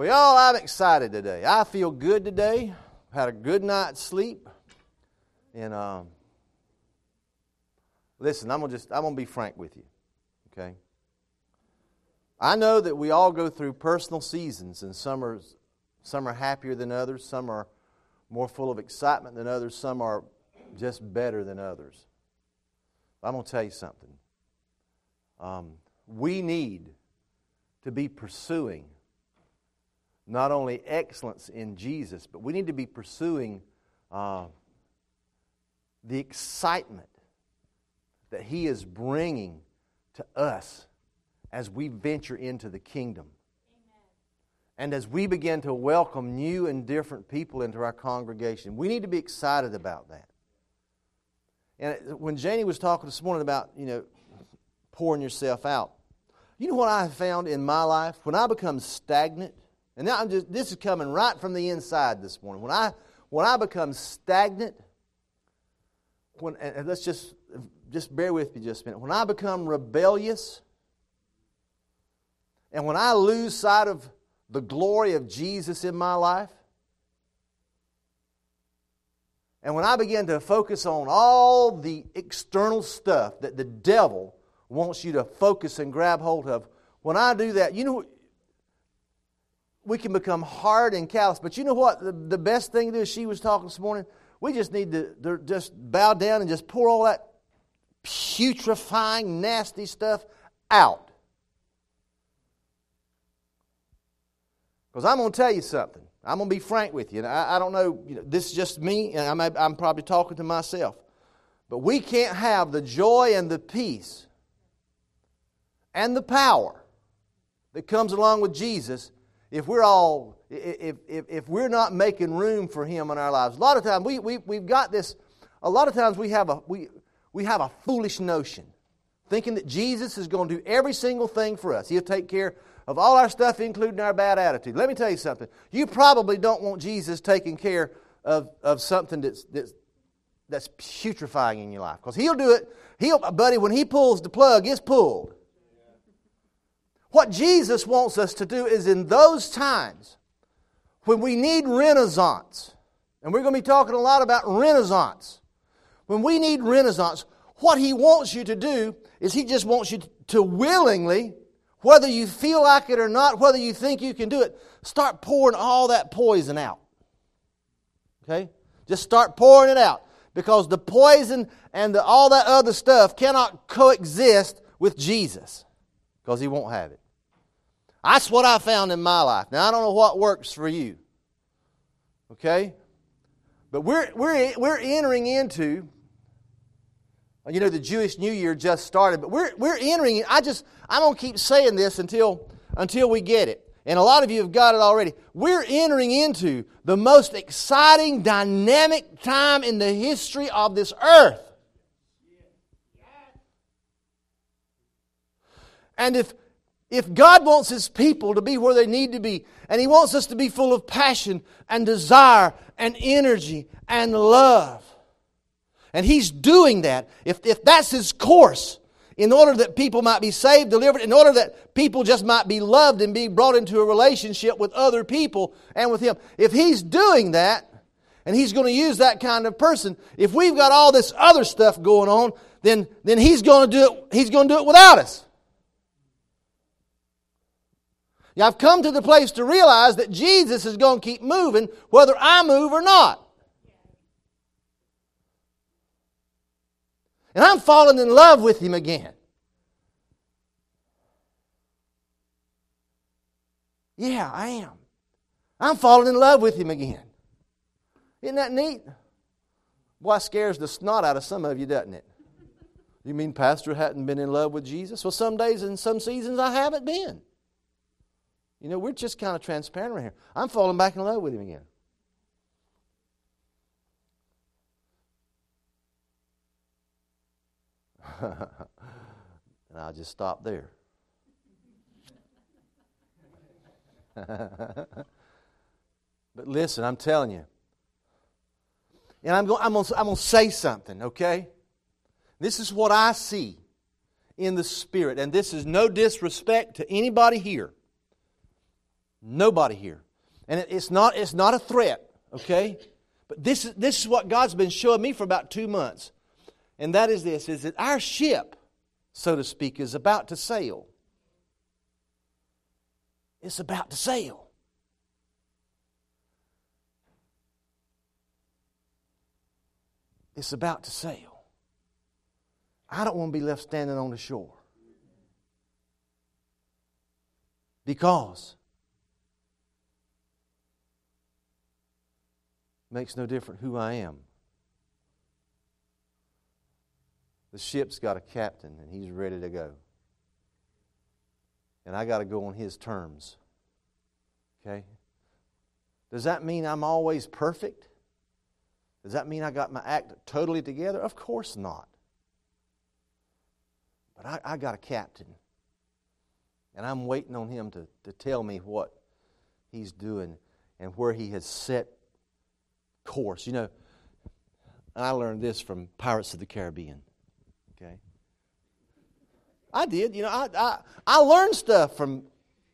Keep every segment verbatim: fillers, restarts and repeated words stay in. Well, y'all, I'm excited today. I feel good today. Had a good night's sleep. And um, listen, I'm gonna just I'm gonna be frank with you. Okay. I know that we all go through personal seasons, and some are some are happier than others, some are more full of excitement than others, some are just better than others. But I'm gonna tell you something. Um, we need to be pursuing not only excellence in Jesus, but we need to be pursuing uh, the excitement that He is bringing to us as we venture into the kingdom. Amen. And as we begin to welcome new and different people into our congregation, we need to be excited about that. And when Janie was talking this morning about, you know, pouring yourself out, you know what I found in my life? When I become stagnant, and now I'm just, this is coming right from the inside this morning. When I when I become stagnant, when and let's just just bear with me just a minute. When I become rebellious, and when I lose sight of the glory of Jesus in my life, and when I begin to focus on all the external stuff that the devil wants you to focus and grab hold of, when I do that, you know, we can become hard and callous. But you know what? The, the best thing to do, she was talking this morning, we just need to, to just bow down and just pour all that putrefying, nasty stuff out. Because I'm going to tell you something. I'm going to be frank with you. And I, I don't know, you know, this is just me, and I'm, I'm probably talking to myself. But we can't have the joy and the peace and the power that comes along with Jesus if we're all, if, if, if we're not making room for Him in our lives. A lot of times we, we, we've got this, a lot of times we have a, we, we have a foolish notion, thinking that Jesus is going to do every single thing for us. He'll take care of all our stuff, including our bad attitude. Let me tell you something. You probably don't want Jesus taking care of, of something that's, that's, that's putrefying in your life. Because He'll do it. He'll, buddy, when He pulls the plug, it's pulled. What Jesus wants us to do is in those times when we need renaissance, and we're going to be talking a lot about renaissance, when we need renaissance, what He wants you to do is He just wants you to willingly, whether you feel like it or not, whether you think you can do it, start pouring all that poison out. Okay? Just start pouring it out, because the poison and the, all that other stuff cannot coexist with Jesus, because He won't have it. That's what I found in my life. Now, I don't know what works for you. Okay? But we're we're we're entering into, you know, the Jewish New Year just started, but we're we're entering, I just I'm going to keep saying this until until we get it. And a lot of you have got it already. We're entering into the most exciting, dynamic time in the history of this earth. And if if God wants His people to be where they need to be, and He wants us to be full of passion and desire and energy and love, and He's doing that, if, if that's His course, in order that people might be saved, delivered, in order that people just might be loved and be brought into a relationship with other people and with Him, if He's doing that, and He's going to use that kind of person, if we've got all this other stuff going on, then, then He's going to do it, He's going to do it without us. Now, I've come to the place to realize that Jesus is going to keep moving whether I move or not. And I'm falling in love with Him again. Yeah, I am. I'm falling in love with Him again. Isn't that neat? Boy, it scares the snot out of some of you, doesn't it? You mean Pastor hadn't been in love with Jesus? Well, some days and some seasons I haven't been. You know, we're just kind of transparent right here. I'm falling back in love with Him again. And I'll just stop there. But listen, I'm telling you. And I'm going, I'm going, I'm going to say something, okay? This is what I see in the Spirit. And this is no disrespect to anybody here. Nobody here. And it's not it's not a threat, okay? But this is this is what God's been showing me for about two months. And that is this, is that our ship, so to speak, is about to sail. It's about to sail. It's about to sail. I don't want to be left standing on the shore. Because it makes no difference who I am. The ship's got a captain and he's ready to go. And I got to go on his terms. Okay? Does that mean I'm always perfect? Does that mean I got my act totally together? Of course not. But I, I got a captain. And I'm waiting on him to, to tell me what he's doing and where he has set course. You know, I learned this from Pirates of the Caribbean. Okay? I did. You know, I, I, I learned stuff from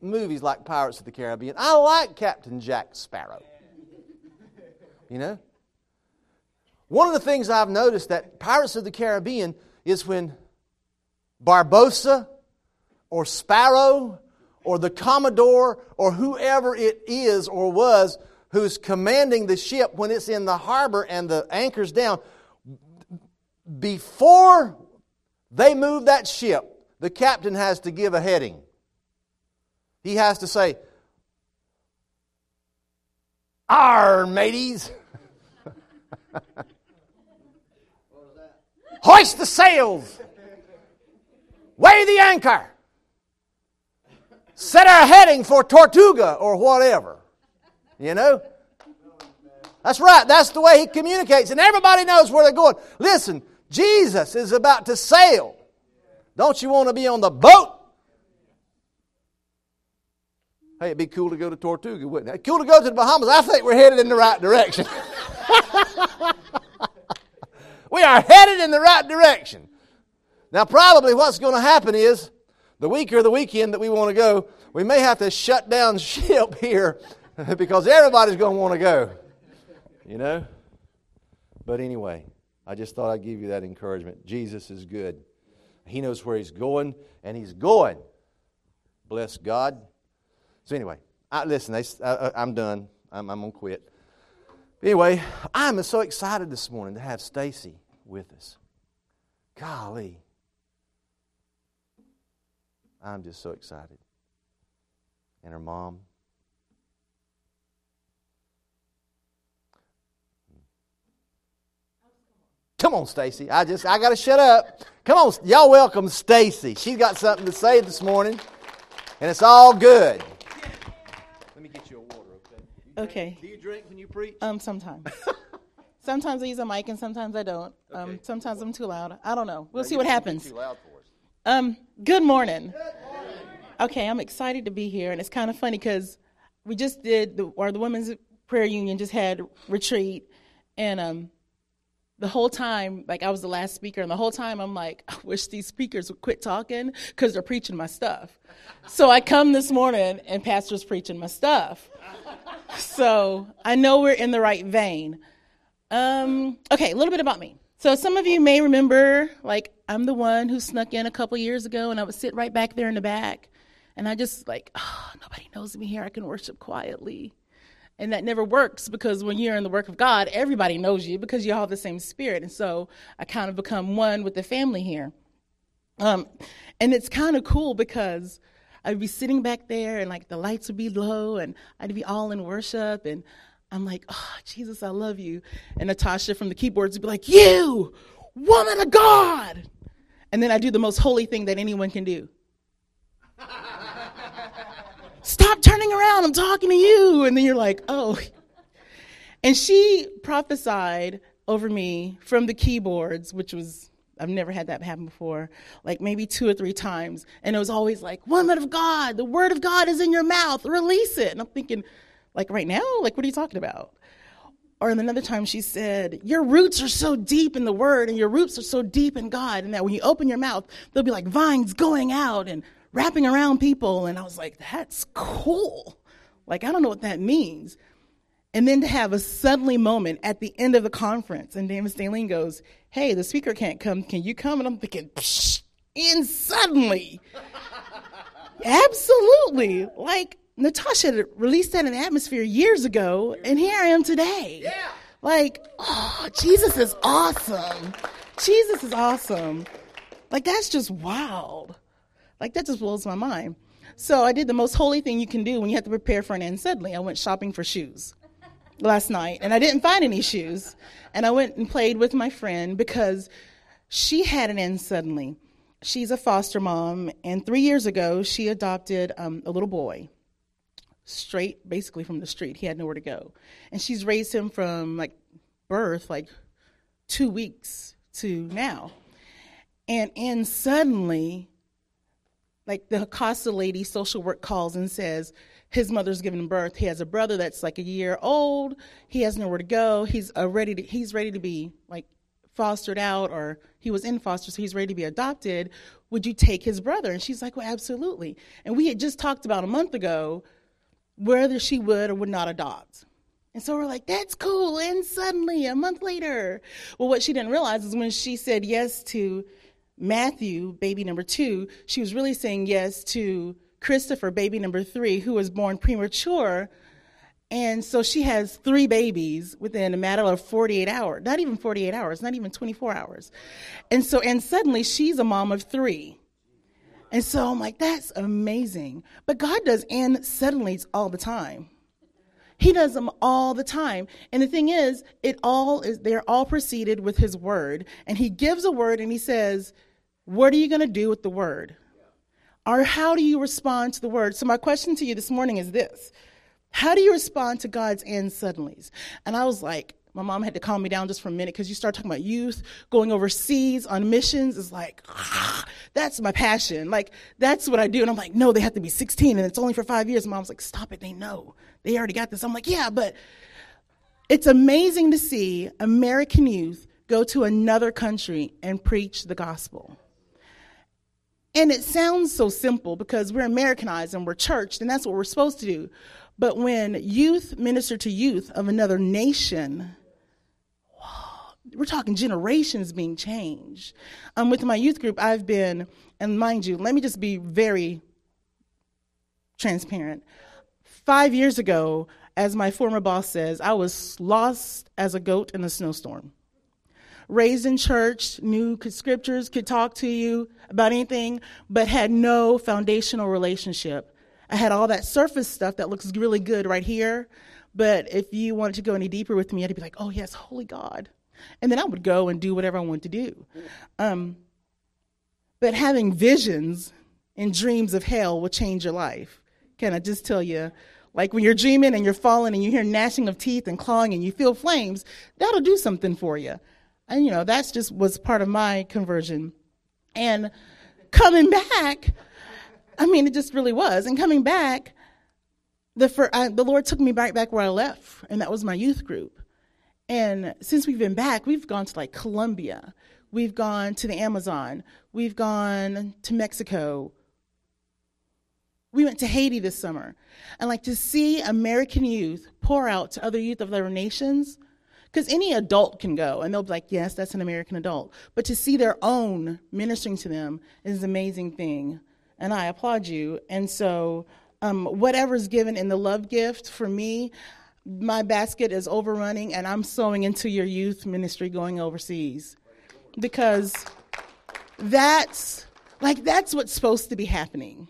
movies like Pirates of the Caribbean. I like Captain Jack Sparrow. You know? One of the things I've noticed that Pirates of the Caribbean is when Barbosa or Sparrow or the Commodore or whoever it is or was who's commanding the ship when it's in the harbor and the anchor's down, before they move that ship, the captain has to give a heading. He has to say, "Arr, mateys! Hoist the sails! Weigh the anchor! Set our heading for Tortuga," or whatever. You know? That's right. That's the way he communicates. And everybody knows where they're going. Listen, Jesus is about to sail. Don't you want to be on the boat? Hey, it'd be cool to go to Tortuga, wouldn't it? Cool to go to the Bahamas. I think we're headed in the right direction. We are headed in the right direction. Now, probably what's going to happen is the week or the weekend that we want to go, we may have to shut down ship here because everybody's going to want to go. You know? But anyway, I just thought I'd give you that encouragement. Jesus is good. He knows where He's going, and He's going. Bless God. So anyway, I, listen, I, I, I'm done. I'm, I'm going to quit. Anyway, I'm so excited this morning to have Stacy with us. Golly. I'm just so excited. And her mom. Come on, Stacy. I just, I got to shut up. Come on. Y'all welcome Stacy. She's got something to say this morning. And it's all good. Let me get you a water, okay? You drink, okay. Do you drink when you preach? Um, sometimes. Sometimes I use a mic and sometimes I don't. Okay. Um, sometimes I'm too loud. I don't know. We'll no, see what happens. Too loud for us. Um, good morning. Good morning. Okay, I'm excited to be here, and it's kind of funny because we just did the, or the Women's Prayer Union just had retreat, and um, the whole time, like I was the last speaker, and the whole time I'm like, I wish these speakers would quit talking because they're preaching my stuff. So I come this morning and pastor's preaching my stuff. So I know we're in the right vein. Um, okay, a little bit about me. So some of you may remember, like, I'm the one who snuck in a couple years ago, and I would sit right back there in the back, and I just like, oh, nobody knows me here. I can worship quietly. And that never works, because when you're in the work of God, everybody knows you because you all have the same spirit. And so I kind of become one with the family here. Um, and it's kind of cool because I'd be sitting back there and like the lights would be low and I'd be all in worship. And I'm like, oh, Jesus, I love you. And Natasha from the keyboards would be like, you, woman of God. And then I do the most holy thing that anyone can do. Stop turning around, I'm talking to you. And then you're like, oh. And she prophesied over me from the keyboards, which was, I've never had that happen before, like maybe two or three times. And it was always like, woman of God, the word of God is in your mouth, release it. And I'm thinking, like right now? Like, what are you talking about? Or another time she said, your roots are so deep in the word and your roots are so deep in God. And that when you open your mouth, they'll be like vines going out and wrapping around people. And I was like, that's cool. Like, I don't know what that means. And then to have a suddenly moment at the end of the conference, and David Staline goes, hey, the speaker can't come. Can you come? And I'm thinking, psh, in suddenly. Absolutely. Like, Natasha released that in the atmosphere years ago, and here I am today. Yeah. Like, oh, Jesus is awesome. Jesus is awesome. Like, that's just wild. Like, that just blows my mind. So I did the most holy thing you can do when you have to prepare for an end suddenly. I went shopping for shoes last night, and I didn't find any shoes. And I went and played with my friend because she had an end suddenly. She's a foster mom, and three years ago, she adopted um, a little boy, straight, basically from the street. He had nowhere to go. And she's raised him from, like, birth, like, two weeks to now. And and suddenly, like, the Hakasa lady social work calls and says, his mother's given birth. He has a brother that's like a year old. He has nowhere to go. He's uh, ready to, he's ready to be, like, fostered out, or he was in foster, so he's ready to be adopted. Would you take his brother? And she's like, well, absolutely. And we had just talked about a month ago whether she would or would not adopt. And so we're like, that's cool. And suddenly, a month later. Well, what she didn't realize is when she said yes to Matthew, baby number two, she was really saying yes to Christopher, baby number three, who was born premature. And so she has three babies within a matter of forty-eight hours, not even forty-eight hours, not even twenty-four hours. And so, and suddenly she's a mom of three. And so I'm like, that's amazing. But God does and suddenlies all the time. He does them all the time. And the thing is, it all is, they're all preceded with his word. And he gives a word and he says, what are you going to do with the word? Or how do you respond to the word? So my question to you this morning is this. How do you respond to God's and suddenlies? And I was like, my mom had to calm me down just for a minute, because you start talking about youth, going overseas on missions. It's like, ah, that's my passion. Like, that's what I do. And I'm like, no, they have to be sixteen, and it's only for five years. And Mom's like, stop it. They know. They already got this. I'm like, yeah, but it's amazing to see American youth go to another country and preach the gospel. And it sounds so simple because we're Americanized and we're churched, and that's what we're supposed to do. But when youth minister to youth of another nation, we're talking generations being changed. Um, with my youth group, I've been, and mind you, let me just be very transparent. Five years ago, as my former boss says, I was lost as a goat in a snowstorm. Raised in church, knew scriptures, could talk to you about anything, but had no foundational relationship. I had all that surface stuff that looks really good right here, but if you wanted to go any deeper with me, I'd be like, oh, yes, holy God. And then I would go and do whatever I wanted to do. Um, but having visions and dreams of hell will change your life. Can I just tell you, like when you're dreaming and you're falling and you hear gnashing of teeth and clawing and you feel flames, that'll do something for you. And, you know, that's just was part of my conversion. And coming back, I mean, it just really was. And coming back, the, fir- I, the Lord took me right back where I left, and that was my youth group. And since we've been back, we've gone to, like, Colombia. We've gone to the Amazon. We've gone to Mexico. We went to Haiti this summer. And, like, to see American youth pour out to other youth of other nations, because any adult can go, and they'll be like, yes, that's an American adult. But to see their own ministering to them is an amazing thing, and I applaud you. And so um, whatever's given in the love gift, for me, my basket is overrunning, and I'm sowing into your youth ministry going overseas, because that's like that's what's supposed to be happening.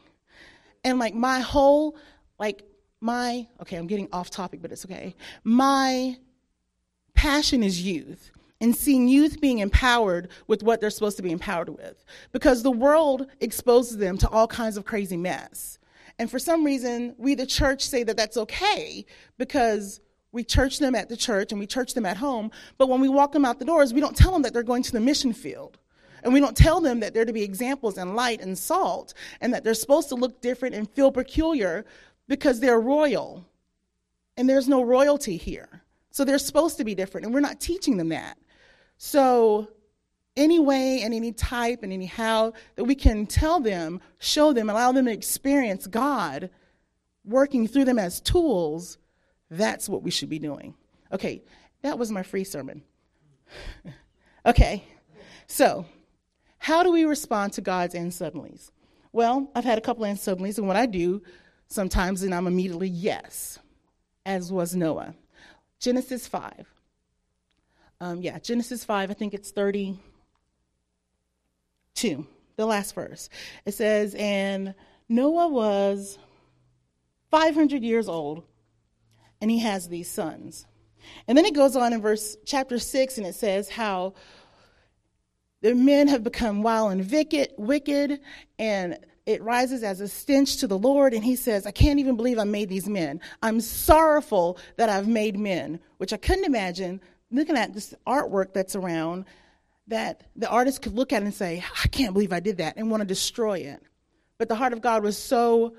And like my whole like my okay, I'm getting off topic, but it's okay. My passion is youth, and seeing youth being empowered with what they're supposed to be empowered with, because the world exposes them to all kinds of crazy mess. And for some reason, we, the church, say that that's okay because we church them at the church and we church them at home. But when we walk them out the doors, we don't tell them that they're going to the mission field. And we don't tell them that they're to be examples and light and salt, and that they're supposed to look different and feel peculiar because they're royal. And there's no royalty here. So they're supposed to be different, and we're not teaching them that. So any way and any type and anyhow that we can tell them, show them, allow them to experience God, working through them as tools, that's what we should be doing. Okay, that was my free sermon. Okay, so how do we respond to God's end suddenlies? Well, I've had a couple end suddenlies, and what I do sometimes, and I'm immediately yes, as was Noah. Genesis five. Um, yeah, Genesis five, I think it's thirty-two, the last verse. It says, and Noah was five hundred years old, and he has these sons. And then it goes on in verse chapter six, and it says how the men have become wild and wicked, and it rises as a stench to the Lord, and he says, I can't even believe I made these men. I'm sorrowful that I've made men, which I couldn't imagine looking at this artwork that's around that the artist could look at and say, I can't believe I did that, and want to destroy it. But the heart of God was so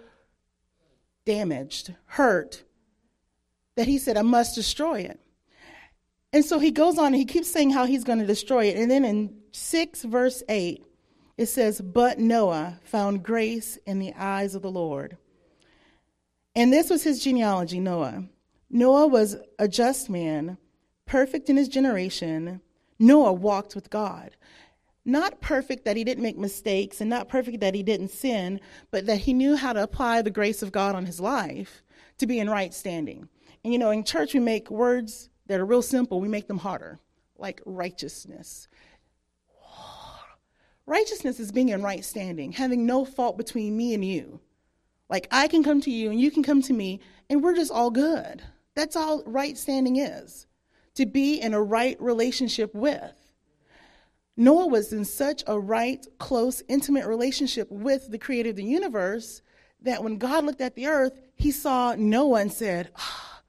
damaged, hurt, that he said, I must destroy it. And so he goes on and he keeps saying how he's going to destroy it. And then in six, verse eight, it says, but Noah found grace in the eyes of the Lord. And this was his genealogy, Noah. Noah was a just man, perfect in his generation. Noah walked with God. Not perfect that he didn't make mistakes and not perfect that he didn't sin, but that he knew how to apply the grace of God on his life to be in right standing. And, you know, in church we make words that are real simple, we make them harder, like righteousness. Righteousness is being in right standing, having no fault between me and you. Like, I can come to you and you can come to me, and we're just all good. That's all right standing is, to be in a right relationship with. Noah was in such a right, close, intimate relationship with the creator of the universe that when God looked at the earth, he saw Noah and said, ah,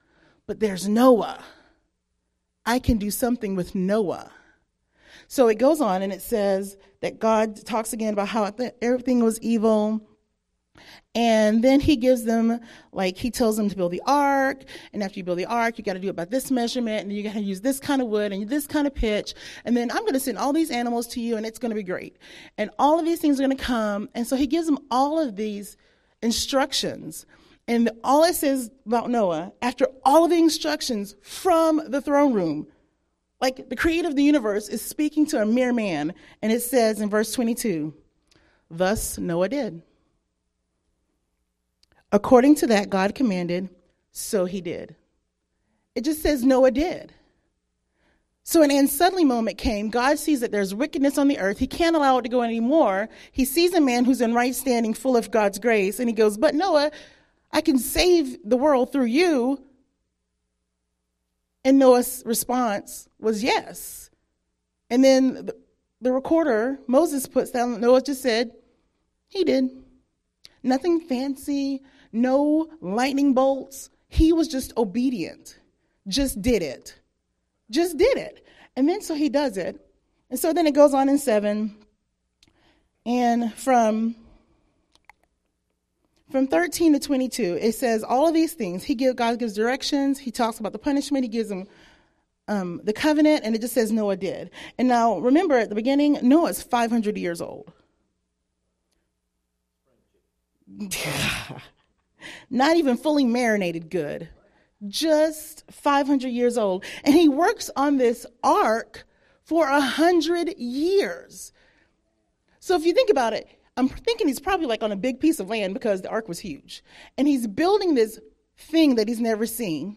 but there's Noah. I can do something with Noah. So it goes on and it says that God talks again about how everything was evil. And then he gives them, like, he tells them to build the ark. And after you build the ark, you got to do it by this measurement. And you got to use this kind of wood and this kind of pitch. And then I'm going to send all these animals to you, and it's going to be great. And all of these things are going to come. And so he gives them all of these instructions. And all it says about Noah, after all of the instructions from the throne room, like the creator of the universe is speaking to a mere man, and it says in verse twenty-two, thus Noah did. According to that God commanded, so he did. It just says Noah did. So an end suddenly moment came. God sees that there's wickedness on the earth. He can't allow it to go anymore. He sees a man who's in right standing, full of God's grace, and he goes, but Noah, I can save the world through you. And Noah's response was yes. And then the, the recorder, Moses, puts down, Noah just said, he did. Nothing fancy, no lightning bolts. He was just obedient, just did it, just did it. And then so he does it. And so then it goes on in seven. And from... From thirteen to twenty-two, it says all of these things. He give, God gives directions. He talks about the punishment. He gives them um, the covenant, and it just says Noah did. And now, remember, at the beginning, Noah's five hundred years old. Not even fully marinated good. Just five hundred years old. And he works on this ark for one hundred years. So if you think about it, I'm thinking he's probably like on a big piece of land because the ark was huge. And he's building this thing that he's never seen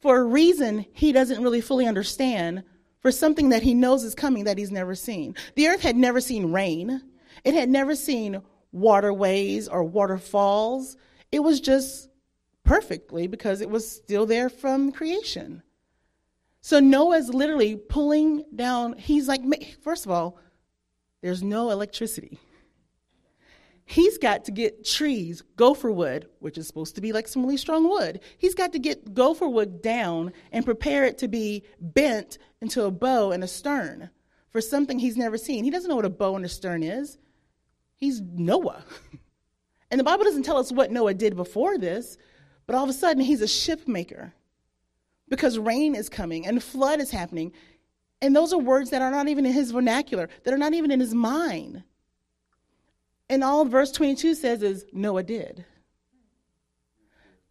for a reason he doesn't really fully understand, for something that he knows is coming that he's never seen. The earth had never seen rain. It had never seen waterways or waterfalls. It was just perfectly because it was still there from creation. So Noah's literally pulling down. He's like, first of all, there's no electricity. He's got to get trees, gopher wood, which is supposed to be like some really strong wood. He's got to get gopher wood down and prepare it to be bent into a bow and a stern for something he's never seen. He doesn't know what a bow and a stern is. He's Noah. And the Bible doesn't tell us what Noah did before this, but all of a sudden he's a ship maker because rain is coming and flood is happening. And those are words that are not even in his vernacular, that are not even in his mind. And all verse twenty-two says is Noah did.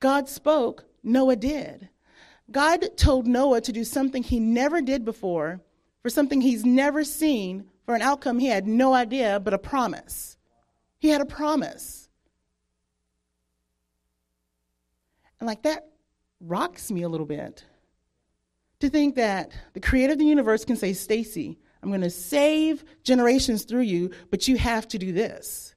God spoke, Noah did. God told Noah to do something he never did before, for something he's never seen, for an outcome he had no idea, but a promise. He had a promise. And like that rocks me a little bit. To think that the creator of the universe can say, Stacy, I'm going to save generations through you, but you have to do this.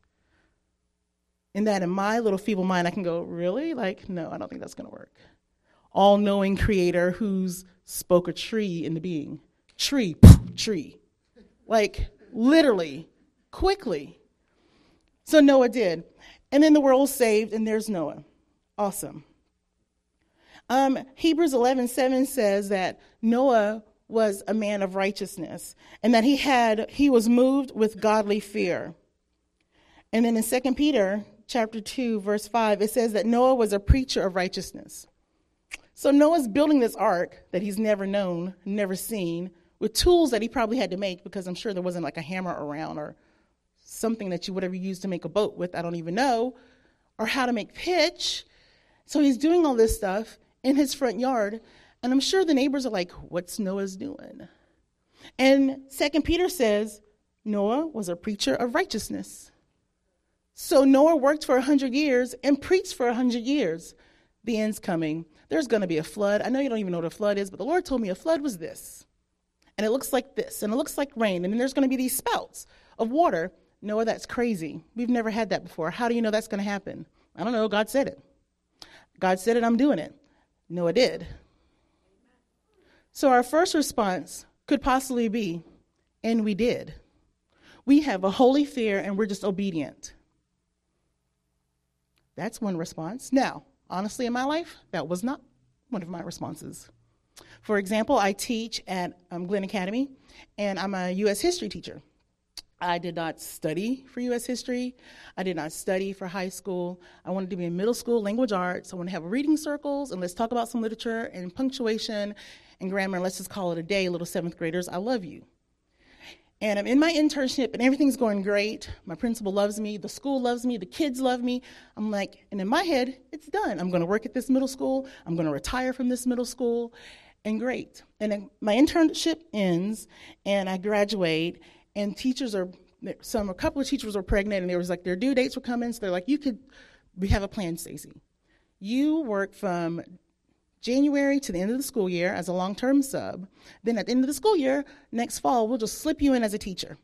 And that in my little feeble mind, I can go, really? Like, no, I don't think that's going to work. All-knowing creator who's spoke a tree into being. Tree, tree. Like, literally, quickly. So Noah did. And then the world's saved, and there's Noah. Awesome. Um, Hebrews eleven seven says that Noah was a man of righteousness, and that he had he was moved with godly fear. And then in Second Peter chapter two, verse five, it says that Noah was a preacher of righteousness. So Noah's building this ark that he's never known, never seen, with tools that he probably had to make, because I'm sure there wasn't like a hammer around or something that you would ever use to make a boat with, I don't even know, or how to make pitch. So he's doing all this stuff in his front yard, and I'm sure the neighbors are like, what's Noah's doing? And Second Peter says Noah was a preacher of righteousness. So Noah worked for one hundred years and preached for one hundred years. The end's coming. There's going to be a flood. I know you don't even know what a flood is, but the Lord told me a flood was this. And it looks like this, and it looks like rain, and then there's going to be these spouts of water. Noah, that's crazy. We've never had that before. How do you know that's going to happen? I don't know. God said it. God said it, I'm doing it. Noah did. So our first response could possibly be, and we did. We have a holy fear and we're just obedient. That's one response. Now, honestly, in my life, that was not one of my responses. For example, I teach at um, Glenn Academy, and I'm a U S history teacher. I did not study for U S history. I did not study for high school. I wanted to be in middle school language arts. I wanted to have reading circles, and let's talk about some literature and punctuation and grammar, and let's just call it a day, little seventh graders, I love you. And I'm in my internship, and everything's going great. My principal loves me. The school loves me. The kids love me. I'm like, and in my head, it's done. I'm going to work at this middle school. I'm going to retire from this middle school, and great. And then my internship ends, and I graduate. And teachers are, some, a couple of teachers were pregnant, and there was like their due dates were coming, so they're like, you could, we have a plan, Stacy. You work from January to the end of the school year as a long-term sub. Then at the end of the school year, next fall, we'll just slip you in as a teacher.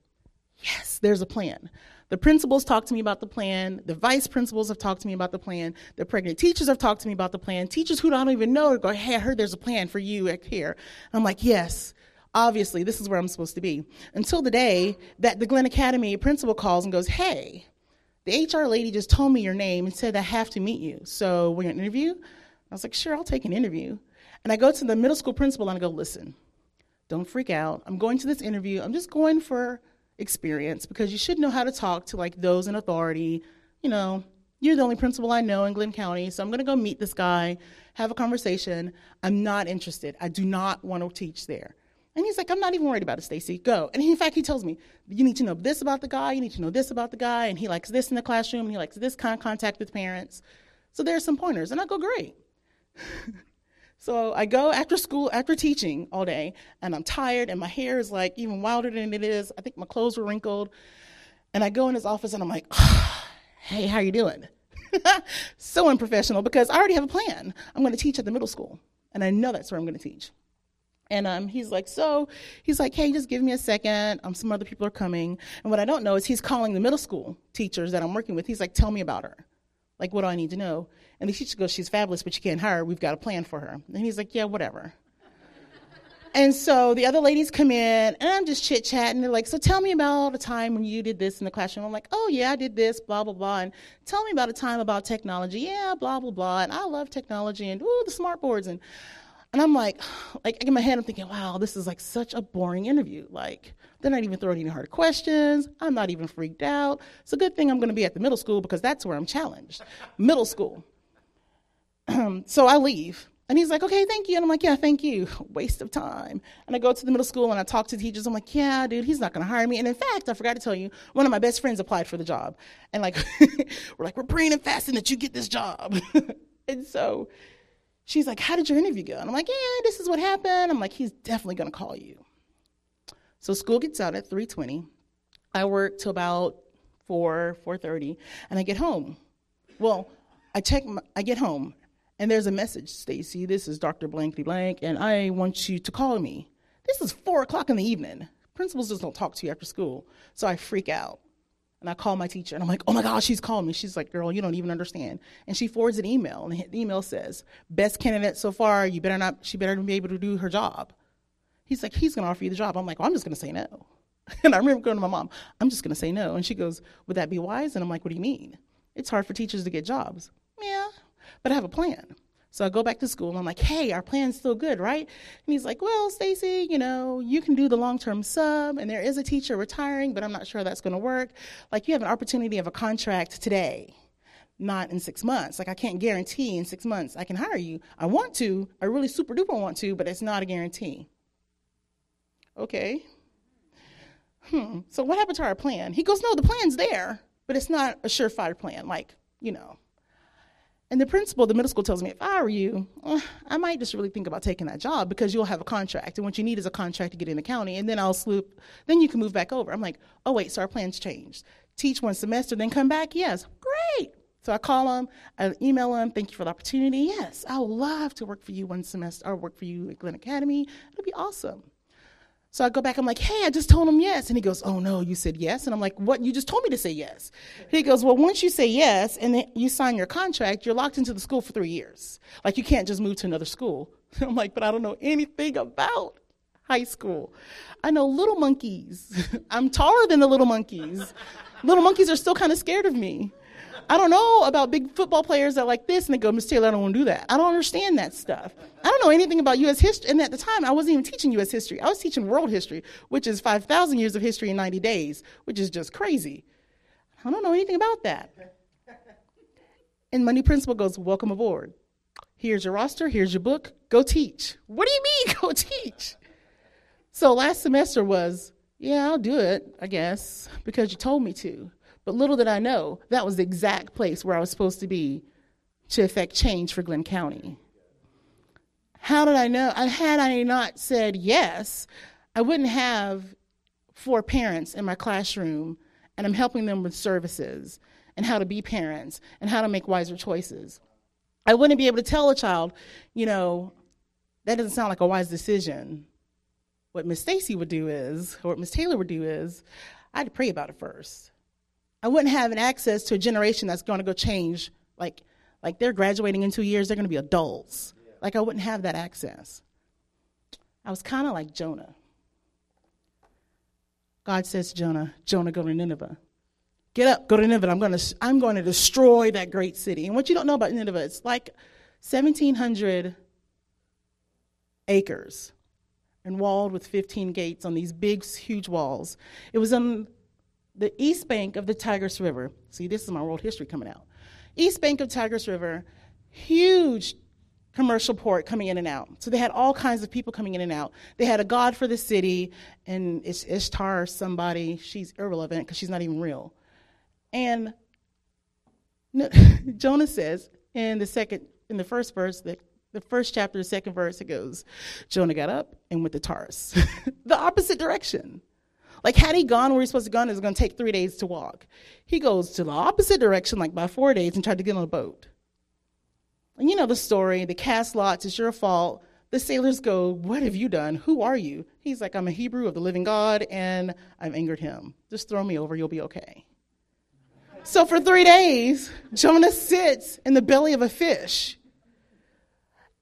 Yes, there's a plan. The principals talked to me about the plan. The vice principals have talked to me about the plan. The pregnant teachers have talked to me about the plan. Teachers who I don't even know go, hey, I heard there's a plan for you at here. And I'm like, yes. Obviously, this is where I'm supposed to be. Until the day that the Glenn Academy principal calls and goes, hey, the H R lady just told me your name and said I have to meet you. So we're going to interview? I was like, sure, I'll take an interview. And I go to the middle school principal and I go, listen, don't freak out. I'm going to this interview. I'm just going for experience, because you should know how to talk to like those in authority. You know, you're the only principal I know in Glynn County, so I'm going to go meet this guy, have a conversation. I'm not interested. I do not want to teach there. And he's like, I'm not even worried about it, Stacy. Go. And in fact, he tells me, you need to know this about the guy. You need to know this about the guy. And he likes this in the classroom. And he likes this kind of contact with parents. So there are some pointers. And I go, great. So I go after school, after teaching all day. And I'm tired. And my hair is like even wilder than it is. I think my clothes were wrinkled. And I go in his office and I'm like, oh, hey, how you doing? So unprofessional, because I already have a plan. I'm going to teach at the middle school. And I know that's where I'm going to teach. And um, he's like, so, he's like, hey, just give me a second. Um, some other people are coming. And what I don't know is he's calling the middle school teachers that I'm working with. He's like, tell me about her. Like, what do I need to know? And the teacher goes, she's fabulous, but you can't hire her. We've got a plan for her. And he's like, yeah, whatever. And so the other ladies come in, and I'm just chit-chatting. They're like, so tell me about a time when you did this in the classroom. I'm like, oh, yeah, I did this, blah, blah, blah. And tell me about a time about technology. Yeah, blah, blah, blah. And I love technology and, ooh, the smart boards. And And I'm like, like in my head, I'm thinking, wow, this is like such a boring interview. Like, they're not even throwing any hard questions. I'm not even freaked out. It's a good thing I'm going to be at the middle school, because that's where I'm challenged, middle school. Um, so I leave. And he's like, okay, thank you. And I'm like, yeah, thank you. Waste of time. And I go to the middle school and I talk to teachers. I'm like, yeah, dude, he's not going to hire me. And in fact, I forgot to tell you, one of my best friends applied for the job. And like, we're like, we're praying and fasting that you get this job. And so she's like, how did your interview go? And I'm like, yeah, this is what happened. I'm like, he's definitely going to call you. So school gets out at three twenty. I work till about four, four thirty, and I get home. Well, I check, my, I get home, and there's a message, Stacy, this is Doctor Blankety Blank, and I want you to call me. This is four o'clock in the evening. Principals just don't talk to you after school. So I freak out, and I call my teacher, and I'm like, oh, my gosh, she's calling me. She's like, girl, you don't even understand. And she forwards an email, and the email says, best candidate so far, you better not, she better be able to do her job. He's like, he's going to offer you the job. I'm like, well, I'm just going to say no. And I remember going to my mom, I'm just going to say no. And she goes, would that be wise? And I'm like, what do you mean? It's hard for teachers to get jobs. Yeah, but I have a plan. So I go back to school, and I'm like, hey, our plan's still good, right? And he's like, well, Stacy, you know, you can do the long-term sub, and there is a teacher retiring, but I'm not sure that's going to work. Like, you have an opportunity of a contract today, not in six months. Like, I can't guarantee in six months I can hire you. I want to. I really super-duper want to, but it's not a guarantee. Okay. Hmm. So what happened to our plan? He goes, no, the plan's there, but it's not a surefire plan, like, you know. And the principal, the middle school, tells me, if I were you, eh, I might just really think about taking that job because you'll have a contract, and what you need is a contract to get in the county, and then I'll swoop, then you can move back over. I'm like, oh, wait, so our plan's changed. Teach one semester, then come back? Yes. Great. So I call him, I email him, thank you for the opportunity. Yes, I would love to work for you one semester, or work for you at Glenn Academy. It'll be awesome. So I go back, I'm like, hey, I just told him yes. And he goes, oh, no, you said yes. And I'm like, what? You just told me to say yes. He goes, well, once you say yes and then you sign your contract, you're locked into the school for three years. Like, you can't just move to another school. I'm like, but I don't know anything about high school. I know little monkeys. I'm taller than the little monkeys. Little monkeys are still kind of scared of me. I don't know about big football players that are like this, and they go, Miss Taylor, I don't want to do that. I don't understand that stuff. I don't know anything about U S history. And at the time, I wasn't even teaching U S history. I was teaching world history, which is five thousand years of history in ninety days, which is just crazy. I don't know anything about that. And my new principal goes, welcome aboard. Here's your roster. Here's your book. Go teach. What do you mean, go teach? So last semester was, yeah, I'll do it, I guess, because you told me to. But little did I know, that was the exact place where I was supposed to be to effect change for Glynn County. How did I know? And had I not said yes, I wouldn't have four parents in my classroom, and I'm helping them with services and how to be parents and how to make wiser choices. I wouldn't be able to tell a child, you know, that doesn't sound like a wise decision. What Miss Stacy would do is, or what Miss Taylor would do is, I'd pray about it first. I wouldn't have an access to a generation that's going to go change. Like, like they're graduating in two years, they're going to be adults. Yeah. Like, I wouldn't have that access. I was kind of like Jonah. God says to Jonah, Jonah, go to Nineveh. Get up, go to Nineveh. I'm going to, I'm going to destroy that great city. And what you don't know about Nineveh, it's like seventeen hundred acres and walled with fifteen gates on these big, huge walls. It was on the east bank of the Tigris River. See, this is my world history coming out. East bank of Tigris River, huge commercial port coming in and out. So they had all kinds of people coming in and out. They had a god for the city, and it's Ishtar or somebody. She's irrelevant because she's not even real. And no, Jonah says in the second, in the first verse, the, the first chapter, the second verse, it goes, Jonah got up and went to Tarshish, the opposite direction. Like, had he gone where he's supposed to go, it was going to take three days to walk. He goes to the opposite direction, like by four days, and tried to get on a boat. And you know the story, they cast lots, it's your fault. The sailors go, what have you done? Who are you? He's like, I'm a Hebrew of the living God, and I've angered him. Just throw me over, you'll be okay. So for three days, Jonah sits in the belly of a fish.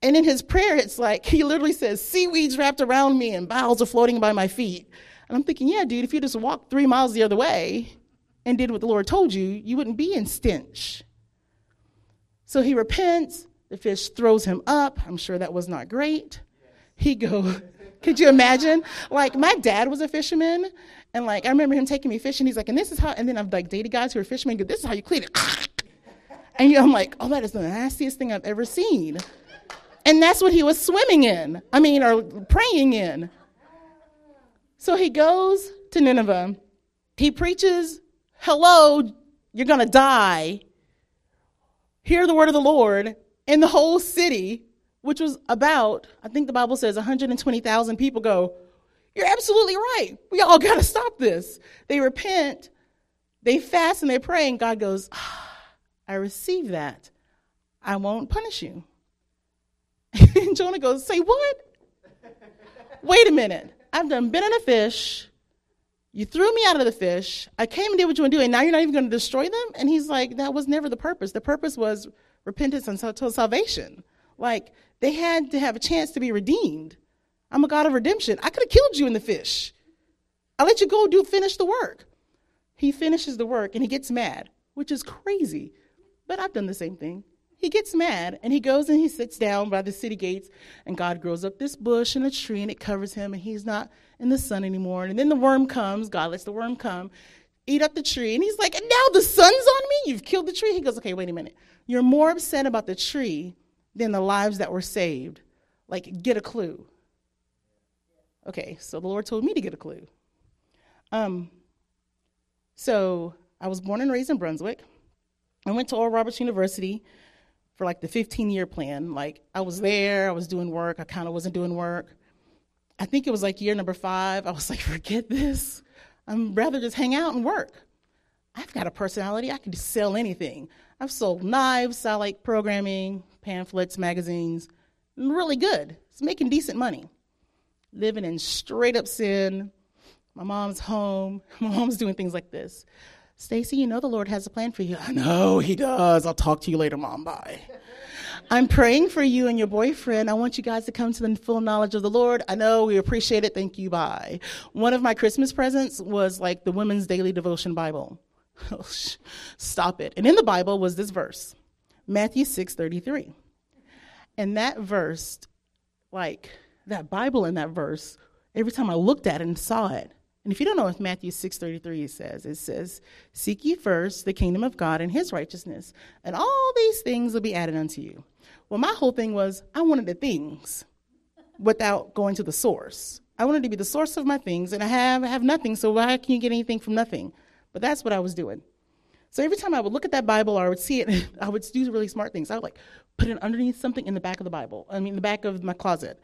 And in his prayer, it's like, he literally says, seaweeds wrapped around me and boughs are floating by my feet. And I'm thinking, yeah, dude, if you just walked three miles the other way and did what the Lord told you, you wouldn't be in stench. So he repents. The fish throws him up. I'm sure that was not great. He goes, could you imagine? Like, my dad was a fisherman. And, like, I remember him taking me fishing. He's like, and this is how, and then I've, like, dated guys who are fishermen. Go, this is how you clean it. And you know, I'm like, oh, that is the nastiest thing I've ever seen. And that's what he was swimming in. I mean, or praying in. So he goes to Nineveh, he preaches, hello, you're going to die, hear the word of the Lord, And the whole city, which was about, I think the Bible says one hundred twenty thousand people go, you're absolutely right. We all got to stop this. They repent, they fast, and they pray, and God goes, ah, I receive that. I won't punish you. And Jonah goes, say what? Wait a minute. I've done been in a fish. You threw me out of the fish. I came and did what you want to do, and now you're not even going to destroy them? And he's like, that was never the purpose. The purpose was repentance until salvation. Like, they had to have a chance to be redeemed. I'm a God of redemption. I could have killed you in the fish. I let you go do finish the work. He finishes the work, and he gets mad, which is crazy. But I've done the same thing. He gets mad, and he goes and he sits down by the city gates, and God grows up this bush and a tree, and it covers him, and he's not in the sun anymore. And then the worm comes. God lets the worm come, eat up the tree, and he's like, and now the sun's on me? You've killed the tree? He goes, okay, wait a minute. You're more upset about the tree than the lives that were saved. Like, get a clue. Okay, so the Lord told me to get a clue. Um. So I was born and raised in Brunswick. I went to Oral Roberts University for like the fifteen-year plan. Like, I was there, I was doing work, I kind of wasn't doing work. I think it was like year number five, I was like, forget this. I'd rather just hang out and work. I've got a personality, I can just sell anything. I've sold knives, I like programming, pamphlets, magazines. I'm really good, it's making decent money. Living in straight-up sin, my mom's home, my mom's doing things like this. Stacy, you know the Lord has a plan for you. I know he does. I'll talk to you later, Mom. Bye. I'm praying for you and your boyfriend. I want you guys to come to the full knowledge of the Lord. I know. We appreciate it. Thank you. Bye. One of my Christmas presents was like the Women's Daily Devotion Bible. Stop it. And in the Bible was this verse, Matthew six thirty-three. And that verse, like that Bible in that verse, every time I looked at it and saw it, and if you don't know what Matthew six thirty-three says, it says, seek ye first the kingdom of God and his righteousness, and all these things will be added unto you. Well, my whole thing was I wanted the things without going to the source. I wanted to be the source of my things, and I have I have nothing, so why can you get anything from nothing? But that's what I was doing. So every time I would look at that Bible or I would see it, I would do really smart things. I would like put it underneath something in the back of the Bible, I mean, the back of my closet.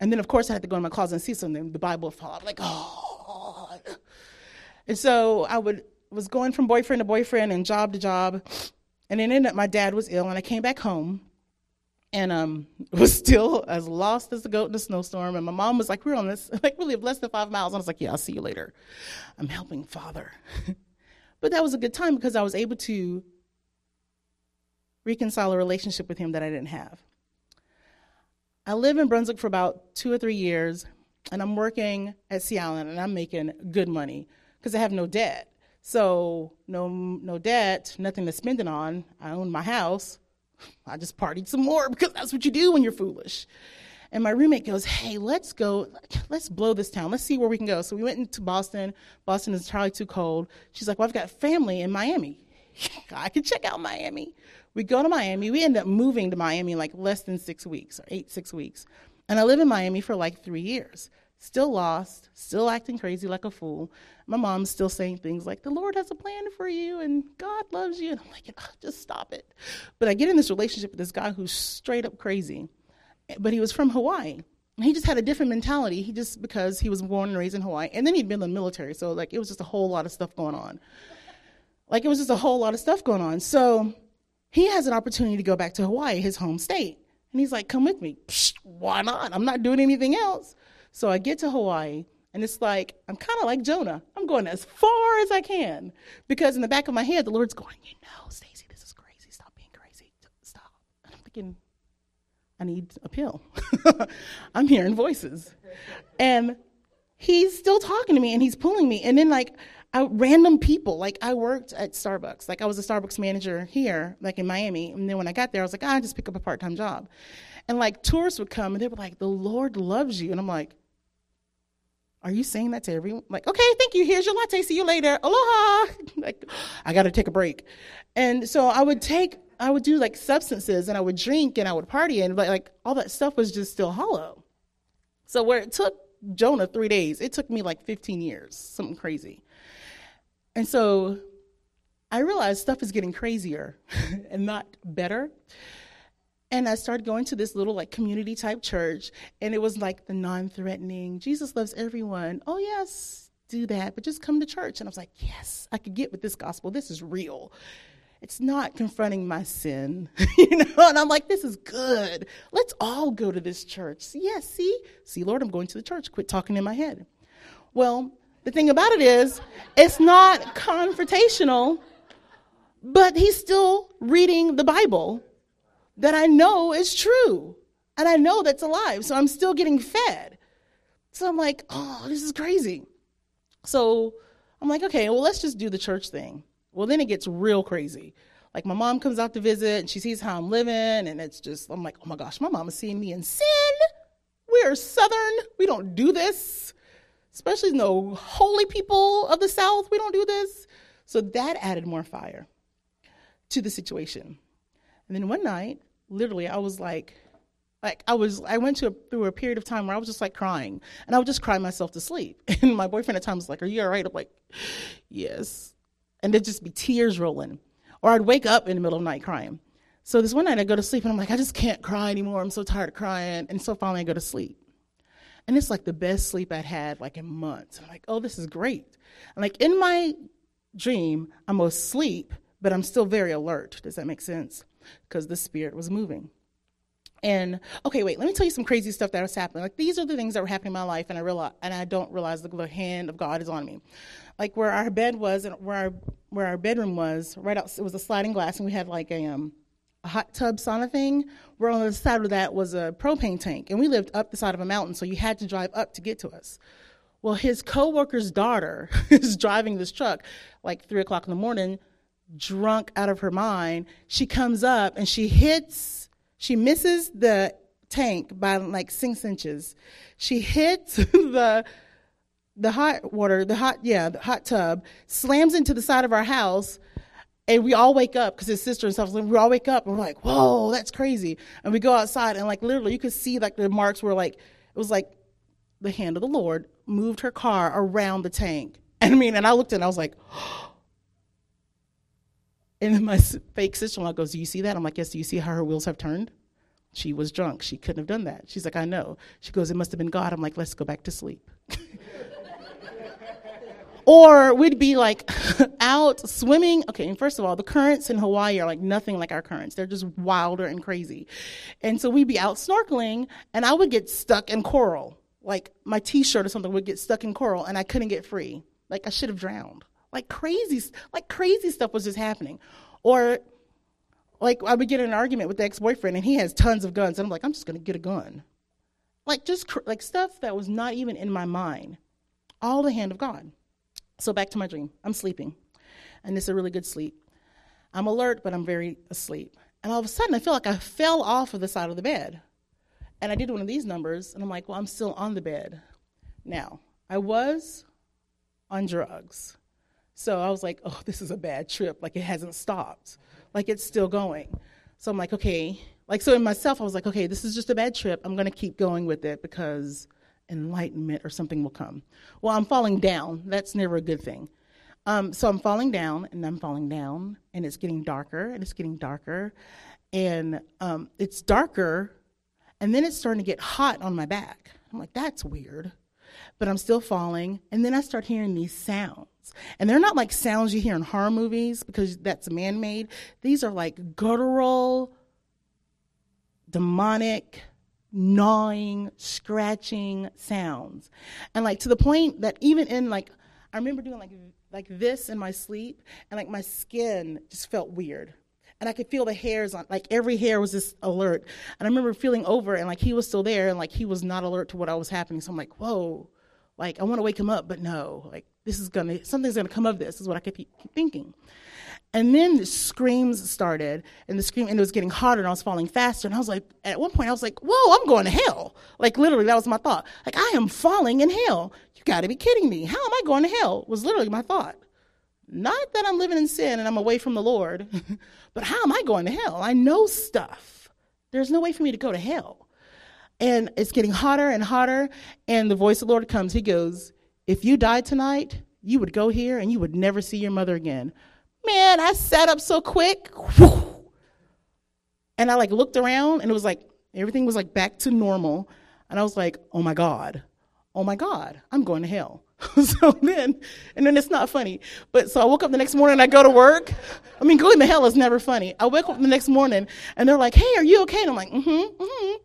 And then, of course, I had to go in my closet and see something. The Bible would fall out. I'm like, oh. And so I would was going from boyfriend to boyfriend and job to job, and it ended up my dad was ill, and I came back home, and um was still as lost as a goat in a snowstorm. And my mom was like, "We're on this like really less than five miles." And I was like, "Yeah, I'll see you later. I'm helping Father." But that was a good time because I was able to reconcile a relationship with him that I didn't have. I lived in Brunswick for about two or three years. And I'm working at Sea Island, and I'm making good money because I have no debt. So no no debt, nothing to spend it on. I own my house. I just partied some more because that's what you do when you're foolish. And my roommate goes, hey, let's go. Let's blow this town. Let's see where we can go. So we went into Boston. Boston is entirely too cold. She's like, well, I've got family in Miami. I can check out Miami. We go to Miami. We end up moving to Miami in like less than six weeks or eight, six weeks. And I lived in Miami for like three years, still lost, still acting crazy like a fool. My mom's still saying things like, the Lord has a plan for you and God loves you. And I'm like, oh, just stop it. But I get in this relationship with this guy who's straight up crazy. But he was from Hawaii. And he just had a different mentality. He just, because he was born and raised in Hawaii. And then he'd been in the military. So like, it was just a whole lot of stuff going on. Like, it was just a whole lot of stuff going on. So he has an opportunity to go back to Hawaii, his home state. And he's like, come with me. Psh, why not? I'm not doing anything else. So I get to Hawaii, and it's like, I'm kind of like Jonah. I'm going as far as I can. Because in the back of my head, the Lord's going, you know, Stacy, this is crazy. Stop being crazy. Stop. And I'm thinking, I need a pill. I'm hearing voices. And he's still talking to me, and he's pulling me. And then, like, I, random people. Like, I worked at Starbucks. Like, I was a Starbucks manager here, like, in Miami. And then when I got there, I was like, ah, I just pick up a part-time job. And, like, tourists would come, and they were like, the Lord loves you. And I'm like, are you saying that to everyone? I'm like, okay, thank you. Here's your latte. See you later. Aloha. Like, I got to take a break. And so I would take, I would do, like, substances, and I would drink, and I would party, and, like, like all that stuff was just still hollow. So where it took Jonah three days, it took me, like, fifteen years, something crazy. And so I realized stuff is getting crazier and not better. And I started going to this little like community type church, and it was like the non-threatening, Jesus loves everyone. Oh yes, do that, but just come to church. And I was like, yes, I could get with this gospel. This is real. It's not confronting my sin, you know? And I'm like, this is good. Let's all go to this church. Yes, see? See, Lord, I'm going to the church. Quit talking in my head. Well, the thing about it is, it's not confrontational, but he's still reading the Bible that I know is true, and I know that's alive, so I'm still getting fed. So I'm like, oh, this is crazy. So I'm like, okay, well, let's just do the church thing. Well, then it gets real crazy. Like, my mom comes out to visit, and she sees how I'm living, and it's just, I'm like, oh, my gosh, my mom is seeing me in sin. We're Southern. We don't do this, especially no holy people of the South. We don't do this. So that added more fire to the situation. And then one night, literally, I was like, like I was, I went to a, through a period of time where I was just like crying, and I would just cry myself to sleep. And my boyfriend at times was like, are you all right? I'm like, yes. And there'd just be tears rolling. Or I'd wake up in the middle of the night crying. So this one night I go to sleep, and I'm like, I just can't cry anymore. I'm so tired of crying. And so finally I go to sleep. And it's like the best sleep I'd had like in months. I'm like, oh, this is great. And like in my dream, I'm asleep, but I'm still very alert. Does that make sense? Because the spirit was moving. And, okay, wait, let me tell you some crazy stuff that was happening. Like, these are the things that were happening in my life, and I realize, and I don't realize the, the hand of God is on me. Like, where our bed was and where our, where our bedroom was, right out, it was a sliding glass, and we had, like, a, um, a hot tub sauna thing, where on the side of that was a propane tank, and we lived up the side of a mountain, so you had to drive up to get to us. Well, his co-worker's daughter is driving this truck, like, three o'clock in the morning, drunk out of her mind. She comes up, and she hits... She misses the tank by like six inches. She hits the the hot water, the hot, yeah, the hot tub, slams into the side of our house, and we all wake up because his sister and stuff, we all wake up and we're like, whoa, that's crazy. And we go outside, and like literally you could see like the marks were like, it was like the hand of the Lord moved her car around the tank. And I mean, and I looked and I was like, oh. And then my fake sister-in-law goes, do you see that? I'm like, yes, do you see how her wheels have turned? She was drunk. She couldn't have done that. She's like, I know. She goes, it must have been God. I'm like, let's go back to sleep. Or we'd be like out swimming. Okay, and first of all, the currents in Hawaii are like nothing like our currents. They're just wilder and crazy. And so we'd be out snorkeling, and I would get stuck in coral. Like my T-shirt or something would get stuck in coral, and I couldn't get free. Like I should have drowned. Like crazy, like crazy stuff was just happening. Or like I would get in an argument with the ex-boyfriend, and he has tons of guns. And I'm like, I'm just going to get a gun. Like just cr- like stuff that was not even in my mind. All the hand of God. So back to my dream. I'm sleeping. And it's a really good sleep. I'm alert, but I'm very asleep. And all of a sudden, I feel like I fell off of the side of the bed. And I did one of these numbers. And I'm like, well, I'm still on the bed. Now, I was on drugs. So I was like, oh, this is a bad trip. Like, it hasn't stopped. Like, it's still going. So I'm like, okay. Like, so in myself, I was like, okay, this is just a bad trip. I'm going to keep going with it because enlightenment or something will come. Well, I'm falling down. That's never a good thing. Um, so I'm falling down, and I'm falling down, and it's getting darker, and it's getting darker. And um, it's darker, and then it's starting to get hot on my back. I'm like, that's weird. But I'm still falling, and then I start hearing these sounds. And they're not like sounds you hear in horror movies because that's man-made. These are like guttural, demonic, gnawing, scratching sounds. And like to the point that even in like, I remember doing like like this in my sleep, and like my skin just felt weird. And I could feel the hairs on, like every hair was just alert. And I remember feeling over, and like he was still there, and like he was not alert to what I was happening. So I'm like, whoa, like I want to wake him up, but no, like. This is going to, something's going to come of this, is what I keep, keep thinking. And then the screams started, and the scream, and it was getting harder, and I was falling faster. And I was like, at one point, I was like, whoa, I'm going to hell. Like, literally, that was my thought. Like, I am falling in hell. You got to be kidding me. How am I going to hell was literally my thought. Not that I'm living in sin and I'm away from the Lord, but how am I going to hell? I know stuff. There's no way for me to go to hell. And it's getting hotter and hotter, and the voice of the Lord comes. He goes, if you died tonight, you would go here and you would never see your mother again. Man, I sat up so quick. Whew. And I like looked around and it was like, everything was like back to normal. And I was like, oh my God, oh my God, I'm going to hell. so then, and then it's not funny. But so I woke up the next morning and I go to work. I mean, going to hell is never funny. I wake up the next morning and they're like, hey, are you okay? And I'm like, mm-hmm, mm-hmm.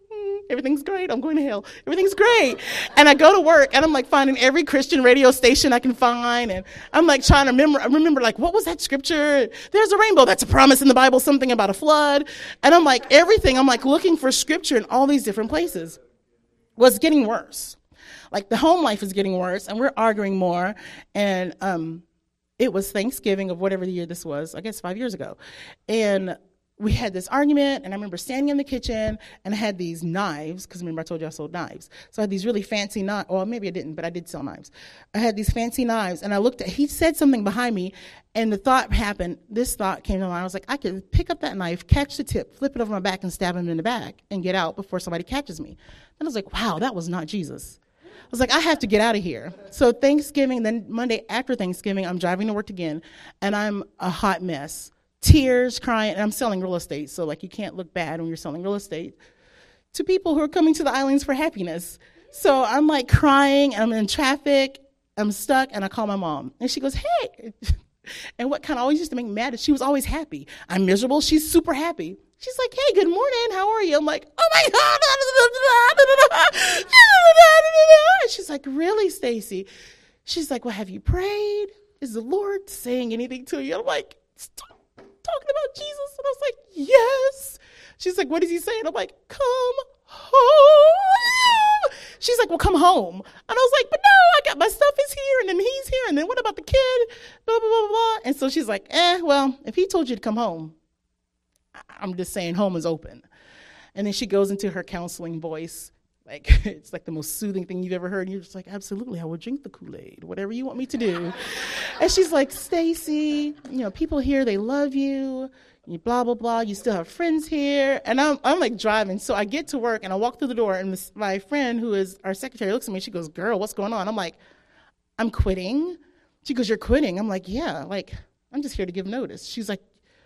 Everything's great. I'm going to hell. Everything's great. And I go to work and I'm like finding every Christian radio station I can find. And I'm like trying to remember, I remember like, what was that scripture? There's a rainbow. That's a promise in the Bible, something about a flood. And I'm like everything. I'm like looking for scripture in all these different places. Well, it's getting worse. Like the home life is getting worse and we're arguing more. And um, it was Thanksgiving of whatever the year this was, I guess five years ago. And we had this argument, and I remember standing in the kitchen, and I had these knives, because remember I told you I sold knives. So I had these really fancy knives. Well, maybe I didn't, but I did sell knives. I had these fancy knives, and I looked at, he said something behind me, and the thought happened, this thought came to mind. I was like, I could pick up that knife, catch the tip, flip it over my back, and stab him in the back, and get out before somebody catches me. And I was like, wow, that was not Jesus. I was like, I have to get out of here. So Thanksgiving, then Monday after Thanksgiving, I'm driving to work again, and I'm a hot mess. Tears, crying, and I'm selling real estate, so like you can't look bad when you're selling real estate to people who are coming to the islands for happiness. So I'm like crying, and I'm in traffic, I'm stuck, and I call my mom, and she goes, hey. And what kind of always used to make me mad is she was always happy. I'm miserable, she's super happy. She's like, hey, good morning, how are you? I'm like, oh my God. And she's like, really, Stacy? She's like, well, have you prayed? Is the Lord saying anything to you? I'm like, stop talking about Jesus. And I was like, yes. She's like, what is he saying? I'm like, come home. She's like, well, come home. And I was like, but no, I got my stuff is here, and then he's here, and then what about the kid, blah blah blah blah. And so she's like, eh, well, if he told you to come home, I'm just saying home is open. And then she goes into her counseling voice, like it's like the most soothing thing you've ever heard. And you're just like, absolutely, I will drink the Kool-Aid, whatever you want me to do. And she's like, Stacy, you know, people here, they love you, you blah, blah, blah. You still have friends here. And I'm I'm like driving. So I get to work and I walk through the door, and this, my friend who is our secretary looks at me, she goes, girl, what's going on? I'm like, I'm quitting. She goes, you're quitting? I'm like, yeah, like I'm just here to give notice. She's like,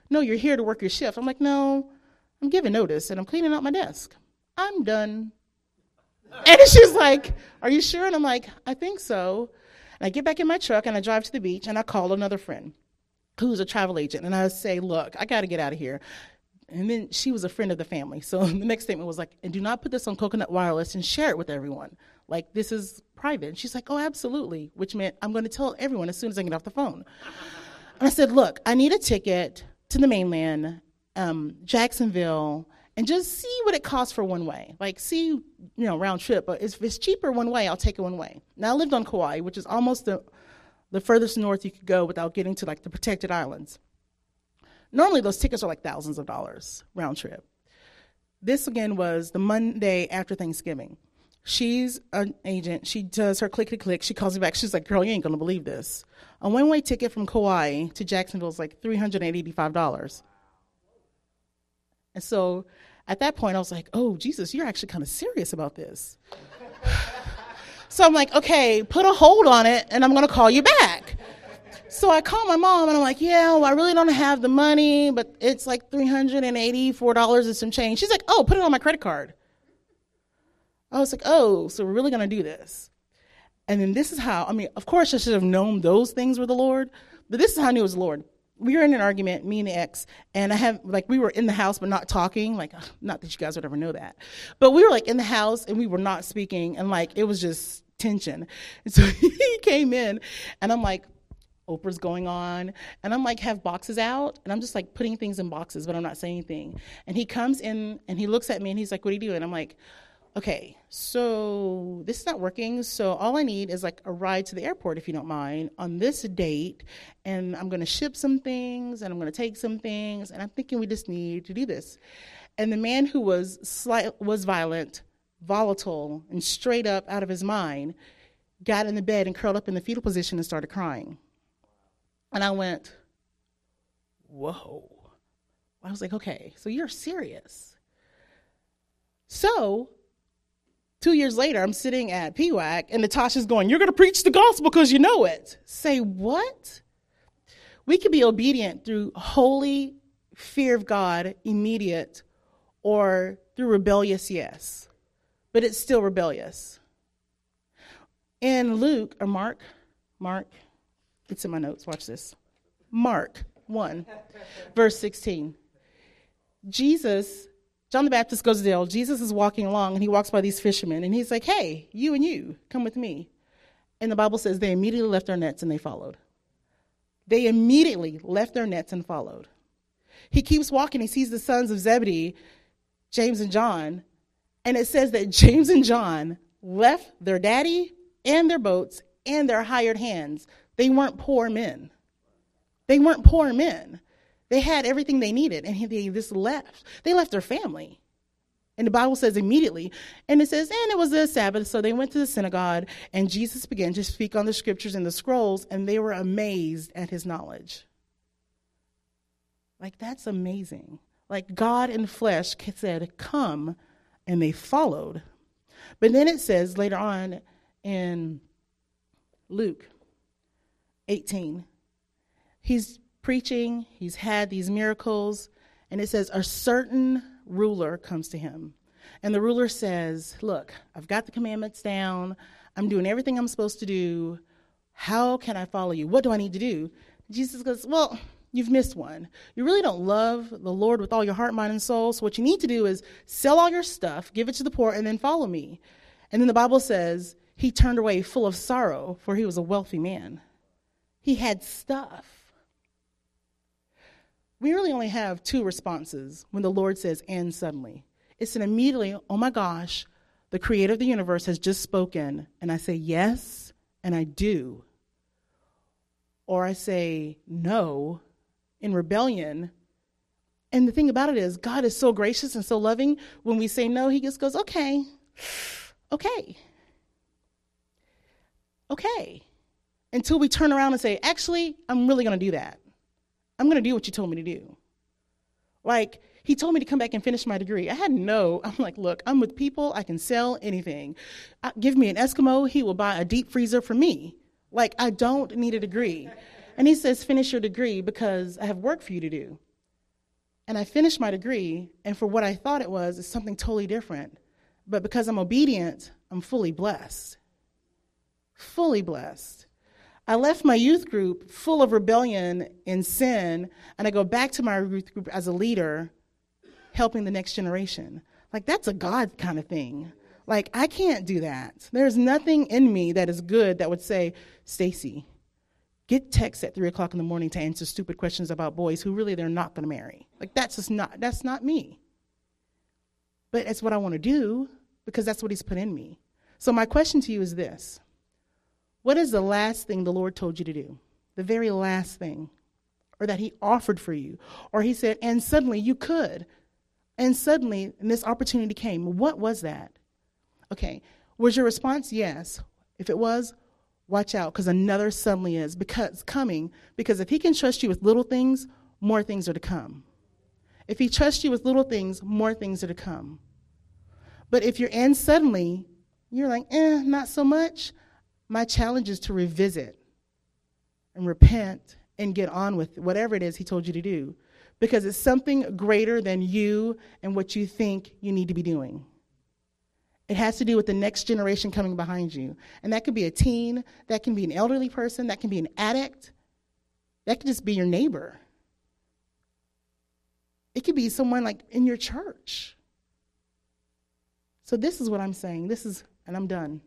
no, you're here to work your shift. I'm like, no, I'm giving notice and I'm cleaning out my desk. I'm done. And she's like, are you sure? And I'm like, I think so. And I get back in my truck and I drive to the beach and I call another friend who's a travel agent. And I say, look, I got to get out of here. And then she was a friend of the family. So the next statement was like, and do not put this on Coconut Wireless and share it with everyone. Like, this is private. And she's like, oh, absolutely. Which meant I'm going to tell everyone as soon as I get off the phone. And I said, look, I need a ticket to the mainland, um, Jacksonville, and just see what it costs for one way. Like, see, you know, round trip. But if it's cheaper one way, I'll take it one way. Now, I lived on Kauai, which is almost the, the furthest north you could go without getting to, like, the protected islands. Normally, those tickets are, like, thousands of dollars round trip. This, again, was the Monday after Thanksgiving. She's an agent. She does her clickety-click. She calls me back. She's like, girl, you ain't going to believe this. A one-way ticket from Kauai to Jacksonville is, like, three hundred eighty-five dollars. And so at that point, I was like, oh, Jesus, you're actually kind of serious about this. So I'm like, okay, put a hold on it, and I'm going to call you back. So I call my mom, and I'm like, yeah, well, I really don't have the money, but it's like three hundred eighty-four dollars and some change. She's like, oh, put it on my credit card. I was like, oh, so we're really going to do this. And then this is how, I mean, of course I should have known those things were the Lord, but this is how I knew it was the Lord. We were in an argument, me and ex, and I have, like, we were in the house but not talking. Like, not that you guys would ever know that. But we were, like, in the house, and we were not speaking, and, like, it was just tension. And so he came in, and I'm like, Oprah's going on, and I'm like, have boxes out, and I'm just, like, putting things in boxes, but I'm not saying anything. And he comes in, and he looks at me, and he's like, what are you doing? And I'm like, okay, so this is not working, so all I need is, like, a ride to the airport, if you don't mind, on this date, and I'm going to ship some things, and I'm going to take some things, and I'm thinking we just need to do this. And the man who was slight, was violent, volatile, and straight up out of his mind, got in the bed and curled up in the fetal position and started crying. And I went, whoa. I was like, okay, so you're serious. So two years later, I'm sitting at P W A C, and Natasha's going, you're going to preach the gospel because you know it. Say what? We can be obedient through holy fear of God, immediate, or through rebellious yes, but it's still rebellious. In Luke, or Mark, Mark, it's in my notes, watch this. Mark one, verse sixteen. Jesus, John the Baptist goes to the old, Jesus is walking along, and he walks by these fishermen, and he's like, hey, you and you, come with me. And the Bible says they immediately left their nets and they followed. They immediately left their nets and followed. He keeps walking. He sees the sons of Zebedee, James and John, and it says that James and John left their daddy and their boats and their hired hands. They weren't poor men. They weren't poor men. They had everything they needed, and they just left. They left their family. And the Bible says immediately, and it says, and it was the Sabbath, so they went to the synagogue, and Jesus began to speak on the scriptures and the scrolls, and they were amazed at his knowledge. Like, that's amazing. Like, God in flesh said, come, and they followed. But then it says later on in Luke eighteen, he's preaching, he's had these miracles, and it says a certain ruler comes to him. And the ruler says, look, I've got the commandments down. I'm doing everything I'm supposed to do. How can I follow you? What do I need to do? Jesus goes, well, you've missed one. You really don't love the Lord with all your heart, mind, and soul. So what you need to do is sell all your stuff, give it to the poor, and then follow me. And then the Bible says he turned away full of sorrow, for he was a wealthy man. He had stuff. We really only have two responses when the Lord says, and suddenly. It's an immediately, oh my gosh, the creator of the universe has just spoken, and I say yes, and I do. Or I say no, in rebellion. And the thing about it is, God is so gracious and so loving. When we say no, he just goes, okay, okay, okay. Until we turn around and say, actually, I'm really going to do that. I'm going to do what you told me to do. Like, he told me to come back and finish my degree. I had no, I'm like, look, I'm with people. I can sell anything. I, give me an Eskimo. He will buy a deep freezer for me. Like, I don't need a degree. And he says, finish your degree because I have work for you to do. And I finished my degree, and for what I thought it was, it's something totally different. But because I'm obedient, I'm fully blessed. Fully blessed. I left my youth group full of rebellion and sin, and I go back to my youth group as a leader, helping the next generation. Like, that's a God kind of thing. Like, I can't do that. There's nothing in me that is good that would say, Stacy, get texts at three o'clock in the morning to answer stupid questions about boys who really they're not going to marry. Like, that's just not, that's not me. But that's what I want to do because that's what he's put in me. So my question to you is this. What is the last thing the Lord told you to do? The very last thing, or that he offered for you, or he said, and suddenly you could, and suddenly and this opportunity came. What was that? Okay, was your response yes? If it was, watch out, because another suddenly is because coming, because if he can trust you with little things, more things are to come. If he trusts you with little things, more things are to come. But if you're in suddenly, you're like, eh, not so much. My challenge is to revisit and repent and get on with whatever it is he told you to do, because it's something greater than you and what you think you need to be doing. It has to do with the next generation coming behind you. And that could be a teen, that can be an elderly person, that can be an addict, that could just be your neighbor. It could be someone like in your church. So this is what I'm saying. This is, and I'm done.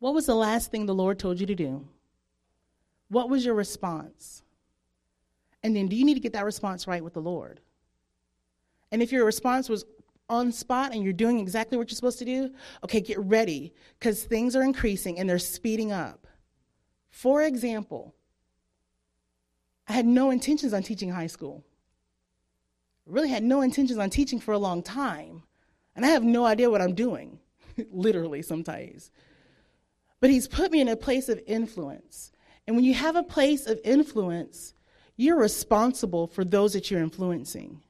What was the last thing the Lord told you to do? What was your response? And then do you need to get that response right with the Lord? And if your response was on spot and you're doing exactly what you're supposed to do, okay, get ready, because things are increasing and they're speeding up. For example, I had no intentions on teaching high school. I really had no intentions on teaching for a long time, and I have no idea what I'm doing, literally sometimes. But he's put me in a place of influence, and when you have a place of influence, you're responsible for those that you're influencing.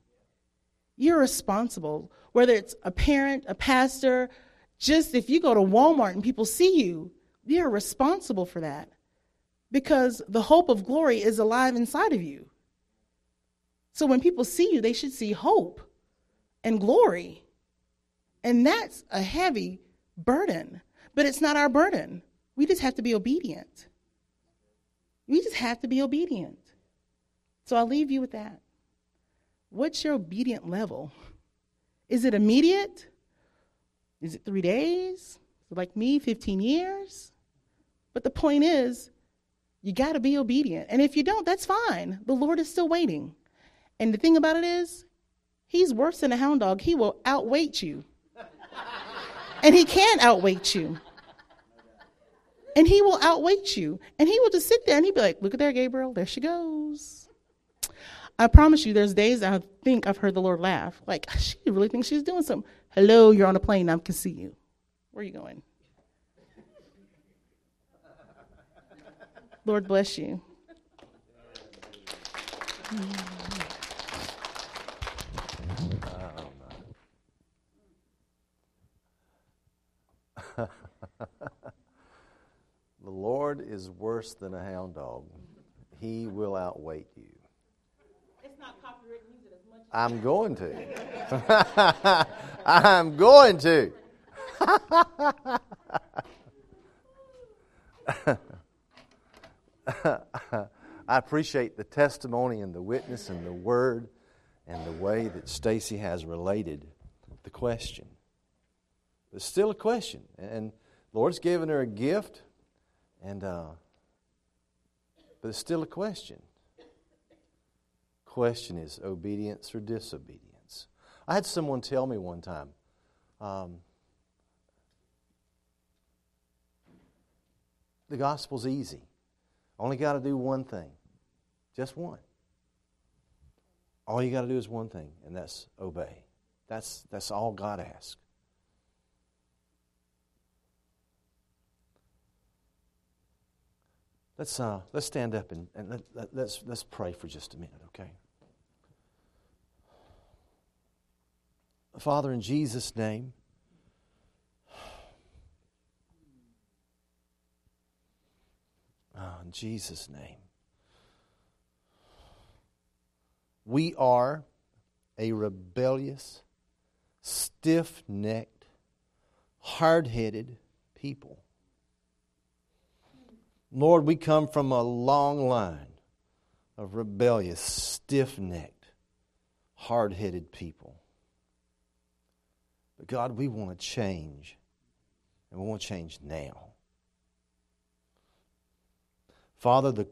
You're responsible, whether it's a parent, a pastor, just if you go to Walmart and people see you, you're responsible for that because the hope of glory is alive inside of you. So when people see you, they should see hope. and glory. And that's a heavy burden, but it's not our burden. We just have to be obedient. We just have to be obedient. So I'll leave you with that. What's your obedient level? Is it immediate? Is it three days? Like me, fifteen years? But the point is, you got to be obedient. And if you don't, that's fine. The Lord is still waiting. And the thing about it is, he's worse than a hound dog. He will outwait you. And he can outwait you. And he will outwait you. And he will just sit there and he'll be like, look at there, Gabriel. There she goes. I promise you, there's days I think I've heard the Lord laugh. Like, she really thinks she's doing something. Hello, you're on a plane. I can see you. Where are you going? Lord bless you. Um, the Lord is worse than a hound dog. He will outwait you. It's not copyrighted music as much as I'm going to. I'm going to. I appreciate the testimony and the witness and the word and the way that Stacy has related the question. It's still a question, and the Lord's given her a gift, and uh, but it's still a question. Question is obedience or disobedience. I had someone tell me one time. Um, The gospel's easy. Only got to do one thing. Just one. All you got to do is one thing, and that's obey. That's, that's all God asks. Let's, uh, let's stand up and, and let, let, let's, let's pray for just a minute, okay? Father, in Jesus' name, Oh, in Jesus' name. We are a rebellious, stiff-necked, hard-headed people. Lord, we come from a long line of rebellious, stiff-necked, hard-headed people. But God, we want to change, and we want to change now. Father, the,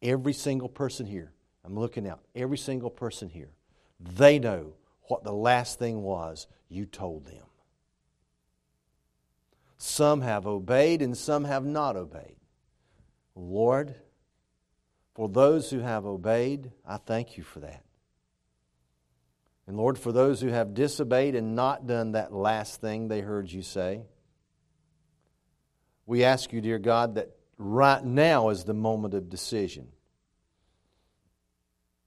every single person here, I'm looking out, every single person here, they know what the last thing was you told them. Some have obeyed and some have not obeyed. Lord, for those who have obeyed, I thank you for that. And Lord, for those who have disobeyed and not done that last thing they heard you say, we ask you, dear God, that right now is the moment of decision.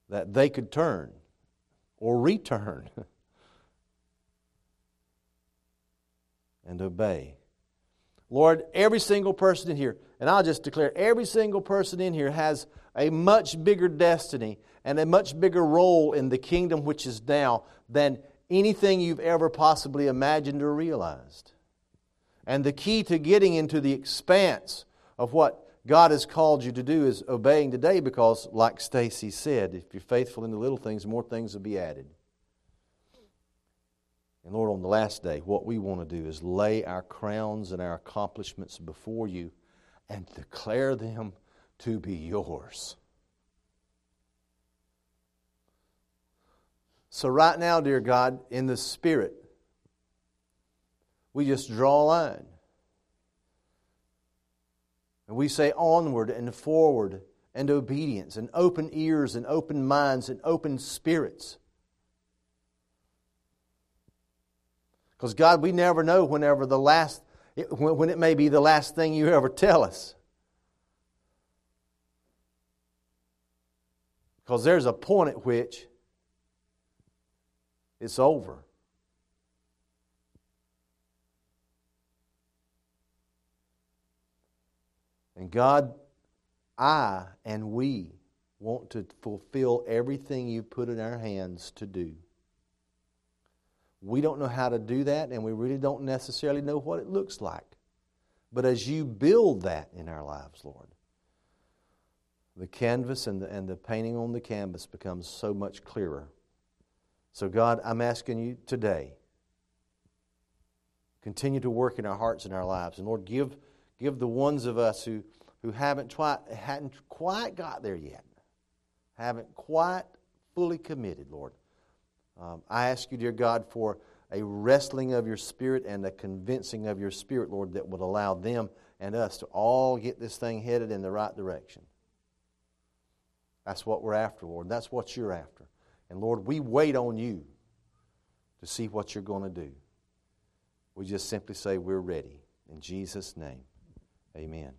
That they could turn or return and obey. Lord, every single person in here, and I'll just declare, every single person in here has a much bigger destiny and a much bigger role in the kingdom which is now than anything you've ever possibly imagined or realized. And the key to getting into the expanse of what God has called you to do is obeying today, because, like Stacy said, if you're faithful in the little things, more things will be added. And Lord, on the last day, what we want to do is lay our crowns and our accomplishments before you and declare them to be yours. So right now, dear God, in the Spirit, we just draw a line. And we say onward and forward and obedience and open ears and open minds and open spirits. Because God, we never know whenever the last, when it may be the last thing you ever tell us. Because there's a point at which it's over. And God, I and we want to fulfill everything you put in our hands to do. We don't know how to do that, and we really don't necessarily know what it looks like. But as you build that in our lives, Lord, the canvas and the, and the painting on the canvas becomes so much clearer. So God, I'm asking you today, continue to work in our hearts and our lives. And Lord, give, give the ones of us who, who haven't, twi- hadn't quite got there yet, haven't quite fully committed, Lord. Um, I ask you, dear God, for a wrestling of your Spirit and a convincing of your Spirit, Lord, that would allow them and us to all get this thing headed in the right direction. That's what we're after, Lord. That's what you're after. And Lord, we wait on you to see what you're going to do. We just simply say we're ready. In Jesus' name, amen.